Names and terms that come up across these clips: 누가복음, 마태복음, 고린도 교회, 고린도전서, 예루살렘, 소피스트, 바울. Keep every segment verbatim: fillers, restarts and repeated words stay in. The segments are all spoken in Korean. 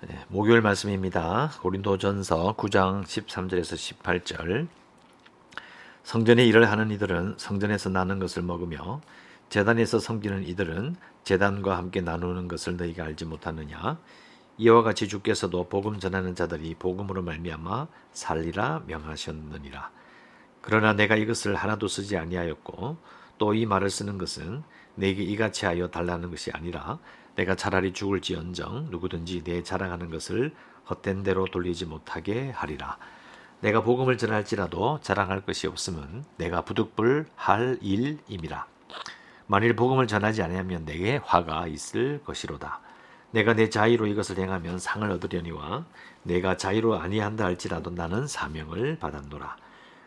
네, 목요일 말씀입니다. 고린도전서 구 장 십삼 절에서 십팔 절. 성전에 일을 하는 이들은 성전에서 나는 것을 먹으며 제단에서 섬기는 이들은 제단과 함께 나누는 것을 너희가 알지 못하느냐. 이와 같이 주께서도 복음 전하는 자들이 복음으로 말미암아 살리라 명하셨느니라. 그러나 내가 이것을 하나도 쓰지 아니하였고 또 이 말을 쓰는 것은 내게 이같이 하여 달라는 것이 아니라 내가 차라리 죽을지언정 누구든지 내 자랑하는 것을 헛된 대로 돌리지 못하게 하리라. 내가 복음을 전할지라도 자랑할 것이 없음은 내가 부득불할 일임이라. 만일 복음을 전하지 아니하면 내게 화가 있을 것이로다. 내가 내 자의로 이것을 행하면 상을 얻으려니와 내가 자의로 아니한다 할지라도 나는 사명을 받았노라.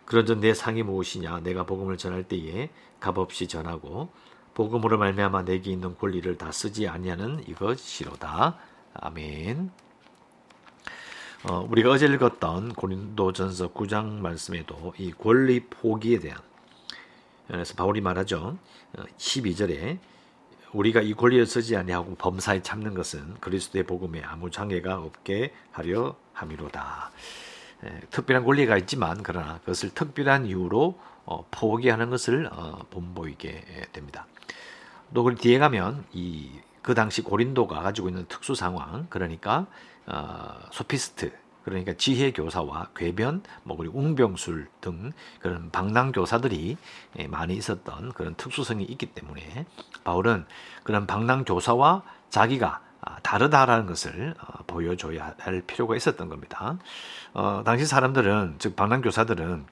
그런즉 내 상이 무엇이냐. 내가 복음을 전할 때에 값없이 전하고 복음으로 말미암아 내게 있는 권리를 다 쓰지 아니하는 이것이로다. 아멘. 어, 우리가 어제 읽었던 고린도전서 구 장 말씀에도 이 권리 포기에 대한, 그래서 바울이 말하죠. 십이 절에 우리가 이 권리를 쓰지 아니하고 범사에 참는 것은 그리스도의 복음에 아무 장애가 없게 하려 함이로다. 에, 특별한 권리가 있지만 그러나 그것을 특별한 이유로 어, 포기하는 것을 어, 본보이게 됩니다. 또 그 뒤에 가면 이 그 당시 고린도가 가지고 있는 특수 상황, 그러니까 어, 소피스트, 그러니까 지혜 교사와 궤변, 뭐 그리고 웅병술 등 그런 방랑 교사들이 많이 있었던 그런 특수성이 있기 때문에 바울은 그런 방랑 교사와 자기가 다르다라는 것을 보여줘야 할 필요가 있었던 겁니다. 어, 당시 사람들은, 즉 방랑 교사들은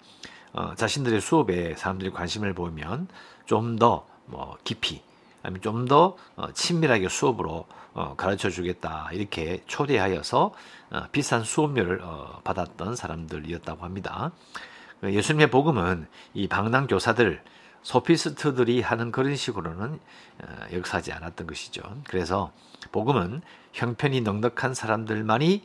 어, 자신들의 수업에 사람들이 관심을 보이면 좀 더 뭐 깊이, 아니면 좀 더 친밀하게 수업으로 가르쳐주겠다 이렇게 초대하여서 비싼 수업료를 받았던 사람들이었다고 합니다. 예수님의 복음은 이 방랑 교사들, 소피스트들이 하는 그런 식으로는 역사하지 않았던 것이죠. 그래서 복음은 형편이 넉넉한 사람들만이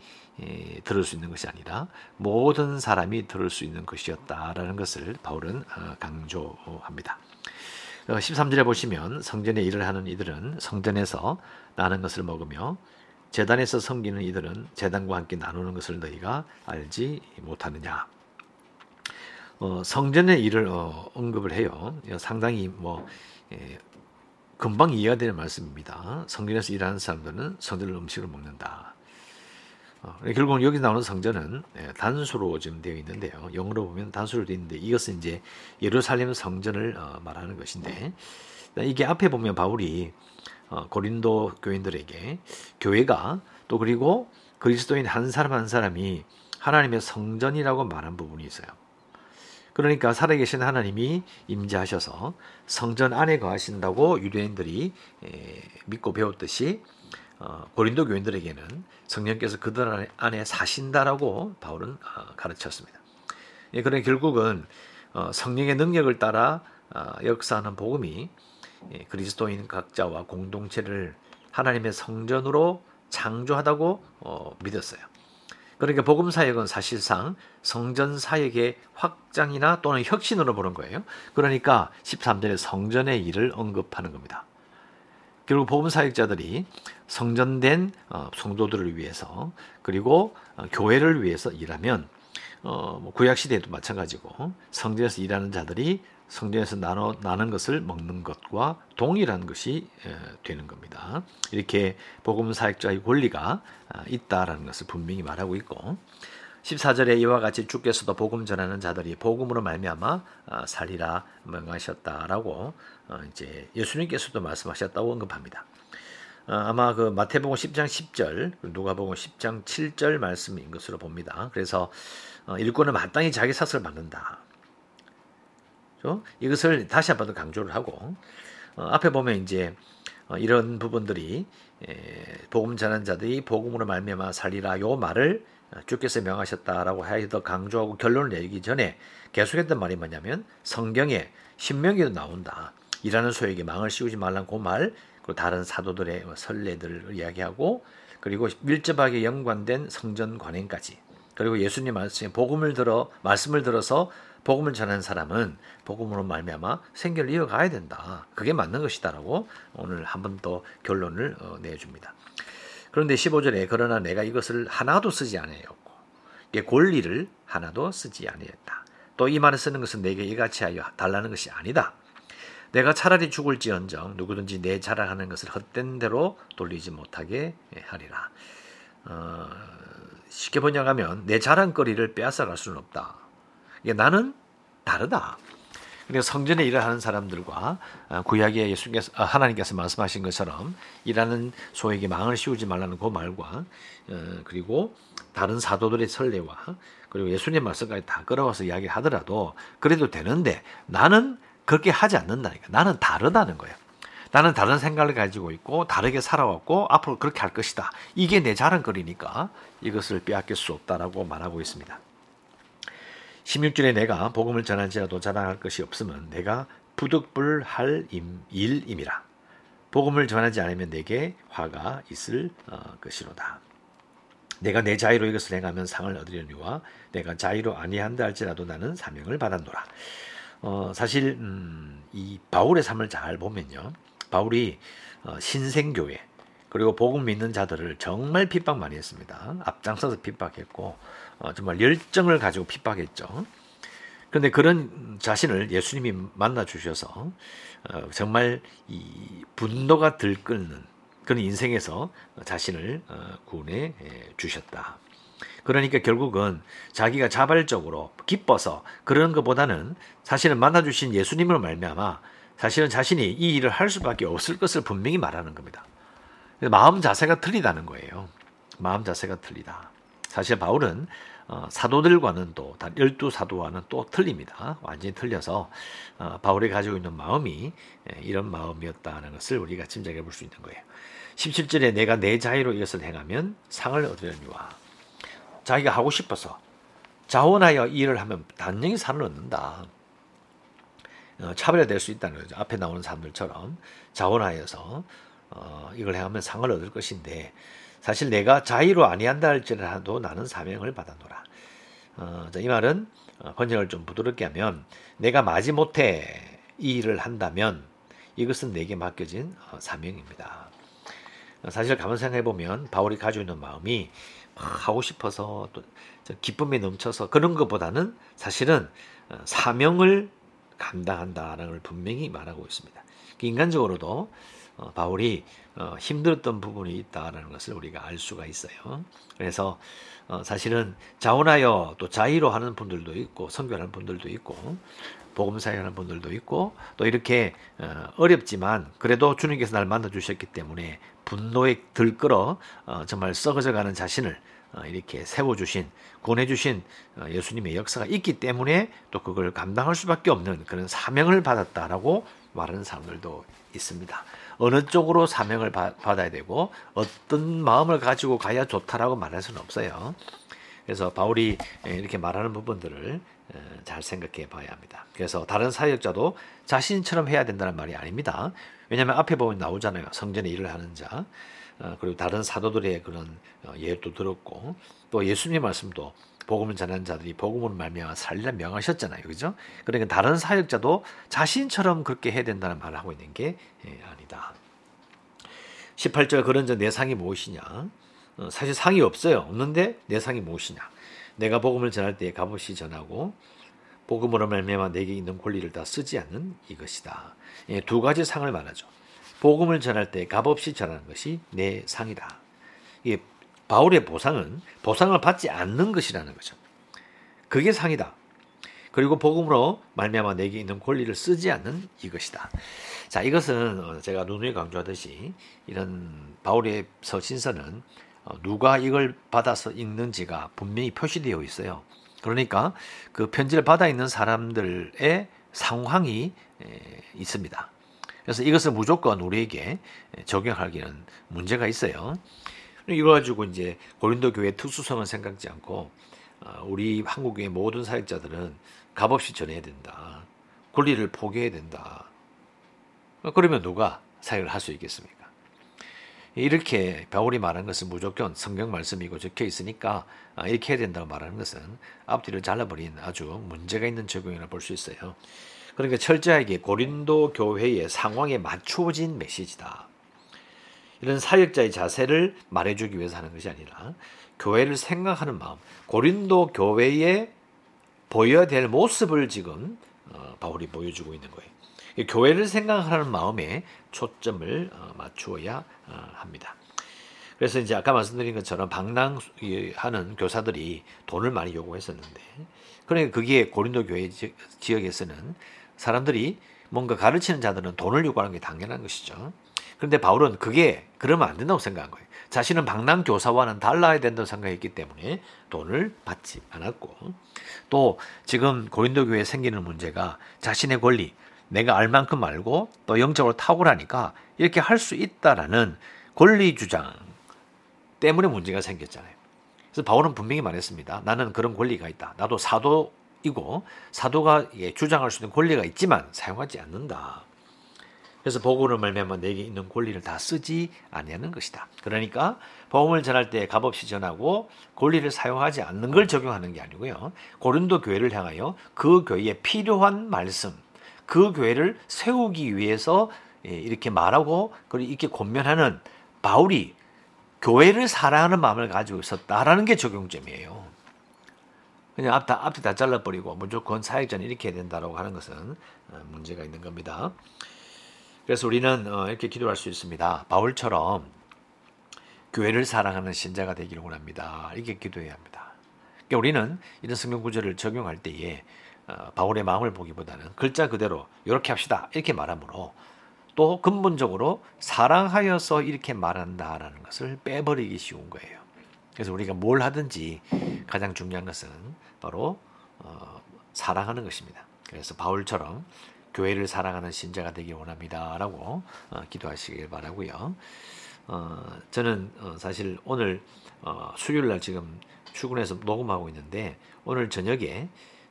들을 수 있는 것이 아니라 모든 사람이 들을 수 있는 것이었다라는 것을 바울은 강조합니다. 십삼 절에 보시면 성전에 일을 하는 이들은 성전에서 나는 것을 먹으며 제단에서 섬기는 이들은 제단과 함께 나누는 것을 너희가 알지 못하느냐. 어, 성전의 일을 어, 언급을 해요. 상당히 뭐 예, 금방 이해가 되는 말씀입니다. 성전에서 일하는 사람들은 성전의 음식을 먹는다. 어, 결국은 여기 나오는 성전은 단수로 지금 되어 있는데요. 영어로 보면 단수로 되어 있는데 이것은 이제 예루살렘 성전을 어, 말하는 것인데, 이게 앞에 보면 바울이 어, 고린도 교인들에게 교회가 또 그리고 그리스도인 한 사람 한 사람이 하나님의 성전이라고 말한 부분이 있어요. 그러니까 살아계신 하나님이 임재하셔서 성전 안에 거하신다고 유대인들이 에, 믿고 배웠듯이 어, 고린도 교인들에게는 성령께서 그들 안에 사신다라고 바울은 어, 가르쳤습니다. 예, 그러니 결국은 어, 성령의 능력을 따라 어, 역사하는 복음이 예, 그리스도인 각자와 공동체를 하나님의 성전으로 창조하다고 어, 믿었어요. 그러니까 복음 사역은 사실상 성전 사역의 확장이나 또는 혁신으로 보는 거예요. 그러니까 십삼 절에 성전의 일을 언급하는 겁니다. 결국 복음 사역자들이 성전된 성도들을 위해서 그리고 교회를 위해서 일하면 구약 시대에도 마찬가지고 성전에서 일하는 자들이 성전에서 나눠, 나는 것을 먹는 것과 동일한 것이 되는 겁니다. 이렇게 복음 사역자의 권리가 있다라는 것을 분명히 말하고 있고, 십사 절에 이와 같이 주께서도 복음 전하는 자들이 복음으로 말미암아 살리라 명하셨다라고 이제 예수님께서도 말씀하셨다고 언급합니다. 아마 그 마태복음 십 장 십 절, 누가복음 십 장 칠 절 말씀인 것으로 봅니다. 그래서 일꾼은 마땅히 자기 삭을 받는다. 이것을 다시 한 번 더 강조를 하고, 어, 앞에 보면 이제 어, 이런 부분들이 에, 복음 전하는 자들이 복음으로 말미암아 살리라 요 말을 주께서 명하셨다라고 하여 더 강조하고 결론을 내리기 전에 계속했던 말이 뭐냐면 성경에 신명기도 나온다. 일하는 소에게 망을 씌우지 말란 그 말, 그리고 다른 사도들의 선례들을 이야기하고 그리고 밀접하게 연관된 성전 관행까지, 그리고 예수님 말씀에 복음을 들어 말씀을 들어서 복음을 전하는 사람은 복음으로 말미암아 생계를 이어가야 된다. 그게 맞는 것이다라고 오늘 한 번 더 결론을 내줍니다. 그런데 십오 절에 그러나 내가 이것을 하나도 쓰지 아니하였고 이게 권리를 하나도 쓰지 아니했다. 또 이 말을 쓰는 것은 내게 이같이 하여 달라는 것이 아니다. 내가 차라리 죽을지언정 누구든지 내 자랑하는 것을 헛된 대로 돌리지 못하게 하리라. 어, 쉽게 번역하면 내 자랑거리를 빼앗아갈 수는 없다. 이게 나는 다르다. 그러니까 성전에 일하는 사람들과 구약의 예수께서 하나님께서 말씀하신 것처럼 일하는 소에게 망을 씌우지 말라는 그 말과 그리고 다른 사도들의 설례와 그리고 예수님 말씀까지 다 끌어와서 이야기하더라도 그래도 되는데 나는 그렇게 하지 않는다니까. 나는 다르다는 거예요. 나는 다른 생각을 가지고 있고 다르게 살아왔고 앞으로 그렇게 할 것이다. 이게 내 자랑거리니까 이것을 빼앗길 수 없다라고 말하고 있습니다. 십육 절에 내가 복음을 전한지라도 자랑할 것이 없으면 내가 부득불할 일임이라. 복음을 전하지 않으면 내게 화가 있을 것이로다. 내가 내 자의로 이것을 행하면 상을 얻으려니와 내가 자의로 아니한다 할지라도 나는 사명을 받았노라. 어, 사실 음, 이 바울의 삶을 잘 보면요. 바울이 어, 신생교회 그리고 복음 믿는 자들을 정말 핍박 많이 했습니다. 앞장서서 핍박했고 어, 정말 열정을 가지고 핍박했죠. 그런데 그런 자신을 예수님이 만나주셔서 어, 정말 이 분노가 들끓는 그런 인생에서 자신을 어, 구원해 주셨다. 그러니까 결국은 자기가 자발적으로 기뻐서 그런 것보다는 사실은 만나주신 예수님을 말미암아 사실은 자신이 이 일을 할 수밖에 없을 것을 분명히 말하는 겁니다. 마음 자세가 틀리다는 거예요. 마음 자세가 틀리다. 사실 바울은 사도들과는 또 열두 사도와는 또 틀립니다. 완전히 틀려서 바울이 가지고 있는 마음이 이런 마음이었다는 것을 우리가 짐작해 볼 수 있는 거예요. 십칠 절에 내가 내 자의로 이것을 행하면 상을 얻으려니와 자기가 하고 싶어서 자원하여 일을 하면 단연히 상을 얻는다. 어, 차별화될 수 있다는 거죠. 앞에 나오는 사람들처럼 자원하여서 어, 이걸 행하면 상을 얻을 것인데 사실 내가 자의로 아니한다 할지라도 나는 사명을 받아노라. 어, 이 말은 번역을 좀 부드럽게 하면 내가 마지못해 이 일을 한다면 이것은 내게 맡겨진 사명입니다. 사실 가만 생각해보면 바울이 가지고 있는 마음이 하고 싶어서 또 기쁨이 넘쳐서 그런 것보다는 사실은 사명을 감당한다는 걸 분명히 말하고 있습니다. 인간적으로도 바울이 힘들었던 부분이 있다는 것을 우리가 알 수가 있어요. 그래서 사실은 자원하여 또 자의로 하는 분들도 있고 선교하는 분들도 있고 복음사에 하는 분들도 있고 또 이렇게 어렵지만 그래도 주님께서 날 만나주셨기 때문에 분노에 들끓어 정말 썩어져가는 자신을 이렇게 세워주신 권해주신 예수님의 역사가 있기 때문에 또 그걸 감당할 수밖에 없는 그런 사명을 받았다라고 말하는 사람들도 있습니다. 어느 쪽으로 사명을 받아야 되고 어떤 마음을 가지고 가야 좋다라고 말할 수는 없어요. 그래서 바울이 이렇게 말하는 부분들을 잘 생각해 봐야 합니다. 그래서 다른 사역자도 자신처럼 해야 된다는 말이 아닙니다. 왜냐하면 앞에 보면 나오잖아요. 성전에 일을 하는 자 그리고 다른 사도들의 그런 예도 들었고 또 예수님의 말씀도 복음을 전하는 자들이 복음으로 말미암아 살리라 명하셨잖아요. 그죠? 그러니까 다른 사역자도 자신처럼 그렇게 해야 된다는 말을 하고 있는 게 아니다. 십팔 절 그런 자 내 상이 무엇이냐? 사실 상이 없어요. 없는데 내 상이 무엇이냐? 내가 복음을 전할 때에 값없이 전하고 복음으로 말미암아 내게 있는 권리를 다 쓰지 않는 이것이다. 예, 두 가지 상을 말하죠. 복음을 전할 때 값없이 전하는 것이 내 상이다. 예, 바울의 보상은 보상을 받지 않는 것이라는 거죠. 그게 상이다. 그리고 복음으로 말미암아 내게 있는 권리를 쓰지 않는 이것이다. 자, 이것은 제가 누누이 강조하듯이 이런 바울의 서신서는 누가 이걸 받아서 읽는지가 분명히 표시되어 있어요. 그러니까 그 편지를 받아 있는 사람들의 상황이 있습니다. 그래서 이것을 무조건 우리에게 적용하기는 문제가 있어요. 이걸 가지고 이제 고린도 교회의 특수성을 생각지 않고 우리 한국의 모든 사역자들은 값없이 전해야 된다. 권리를 포기해야 된다. 그러면 누가 사역을 할 수 있겠습니까? 이렇게 바울이 말한 것은 무조건 성경 말씀이고 적혀 있으니까 이렇게 해야 된다고 말하는 것은 앞뒤를 잘라버린 아주 문제가 있는 적용이라 볼 수 있어요. 그러니까 철저하게 고린도 교회의 상황에 맞춰진 메시지다. 이런 사역자의 자세를 말해주기 위해서 하는 것이 아니라 교회를 생각하는 마음, 고린도 교회에 보여야 될 모습을 지금 바울이 보여주고 있는 거예요. 교회를 생각하는 마음에 초점을 맞추어야 합니다. 그래서 이제 아까 말씀드린 것처럼 방랑하는 교사들이 돈을 많이 요구했었는데, 그러니까 거기에 고린도 교회 지역에서는 사람들이 뭔가 가르치는 자들은 돈을 요구하는 게 당연한 것이죠. 그런데 바울은 그게 그러면 안 된다고 생각한 거예요. 자신은 방랑 교사와는 달라야 된다고 생각했기 때문에 돈을 받지 않았고, 또 지금 고린도 교회에 생기는 문제가 자신의 권리, 내가 알 만큼 알고 또 영적으로 탁월하니까 이렇게 할 수 있다라는 권리 주장 때문에 문제가 생겼잖아요. 그래서 바울은 분명히 말했습니다. 나는 그런 권리가 있다. 나도 사도이고 사도가 주장할 수 있는 권리가 있지만 사용하지 않는다. 그래서 복음을 매면 내게 있는 권리를 다 쓰지 아니하는 것이다. 그러니까 복음을 전할 때 값없이 전하고 권리를 사용하지 않는 걸 적용하는 게 아니고요. 고린도 교회를 향하여 그 교회에 필요한 말씀, 그 교회를 세우기 위해서 이렇게 말하고 그리고 이렇게 권면하는 바울이 교회를 사랑하는 마음을 가지고 있었다라는 게 적용점이에요. 그냥 앞 다, 앞에 다 잘라버리고 무조건 사역자는 이렇게 해야 된다라고 하는 것은 문제가 있는 겁니다. 그래서 우리는 이렇게 기도할 수 있습니다. 바울처럼 교회를 사랑하는 신자가 되기를 원합니다. 이렇게 기도해야 합니다. 그러니까 우리는 이런 성경 구절을 적용할 때에 바울의 마음을 보기보다는 글자 그대로 이렇게 합시다 이렇게 말함으로 또 근본적으로 사랑하여서 이렇게 말한다라는 것을 빼버리기 쉬운 거예요. 그래서 우리가 뭘 하든지 가장 중요한 것은 바로 어, 사랑하는 것입니다. 그래서 바울처럼 교회를 사랑하는 신자가 되길 원합니다 라고 어, 기도하시길 바라고요. 어, 저는 어, 사실 오늘 어, 수요일날 지금 출근해서 녹음하고 있는데 오늘 저녁에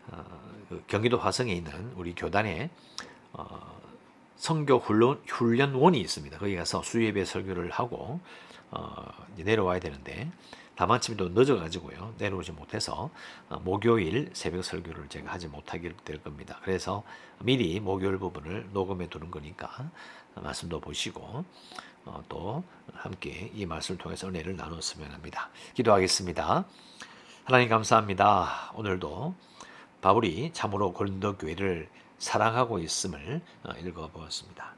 어, 그 경기도 화성에 있는 우리 교단에 어, 선교 훈련, 훈련원이 있습니다. 거기 가서 수요예배 설교를 하고 어, 이제 내려와야 되는데 다마침 또 늦어가지고요. 내려오지 못해서 어, 목요일 새벽 설교를 제가 하지 못하게 될 겁니다. 그래서 미리 목요일 부분을 녹음해 두는 거니까 말씀도 보시고 어, 또 함께 이 말씀을 통해서 은혜를 나눴으면 합니다. 기도하겠습니다. 하나님 감사합니다. 오늘도 바울이 참으로 고린도 교회를 사랑하고 있음을 읽어보았습니다.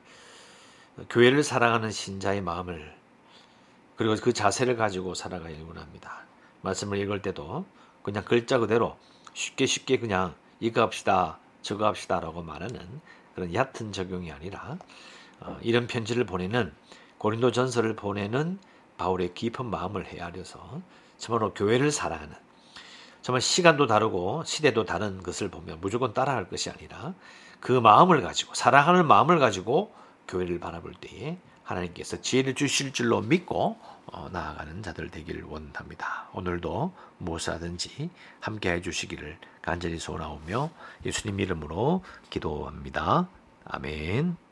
교회를 사랑하는 신자의 마음을 그리고 그 자세를 가지고 살아가길 원합니다. 말씀을 읽을 때도 그냥 글자 그대로 쉽게 쉽게 그냥 이거 합시다 저거 합시다 라고 말하는 그런 얕은 적용이 아니라 이런 편지를 보내는 고린도전서를 보내는 바울의 깊은 마음을 헤아려서 참으로 교회를 사랑하는 정말 시간도 다르고 시대도 다른 것을 보면 무조건 따라할 것이 아니라 그 마음을 가지고 사랑하는 마음을 가지고 교회를 바라볼 때에 하나님께서 지혜를 주실 줄로 믿고 나아가는 자들 되길 원합니다. 오늘도 무엇을 하든지 함께해 주시기를 간절히 소원하오며 예수님 이름으로 기도합니다. 아멘.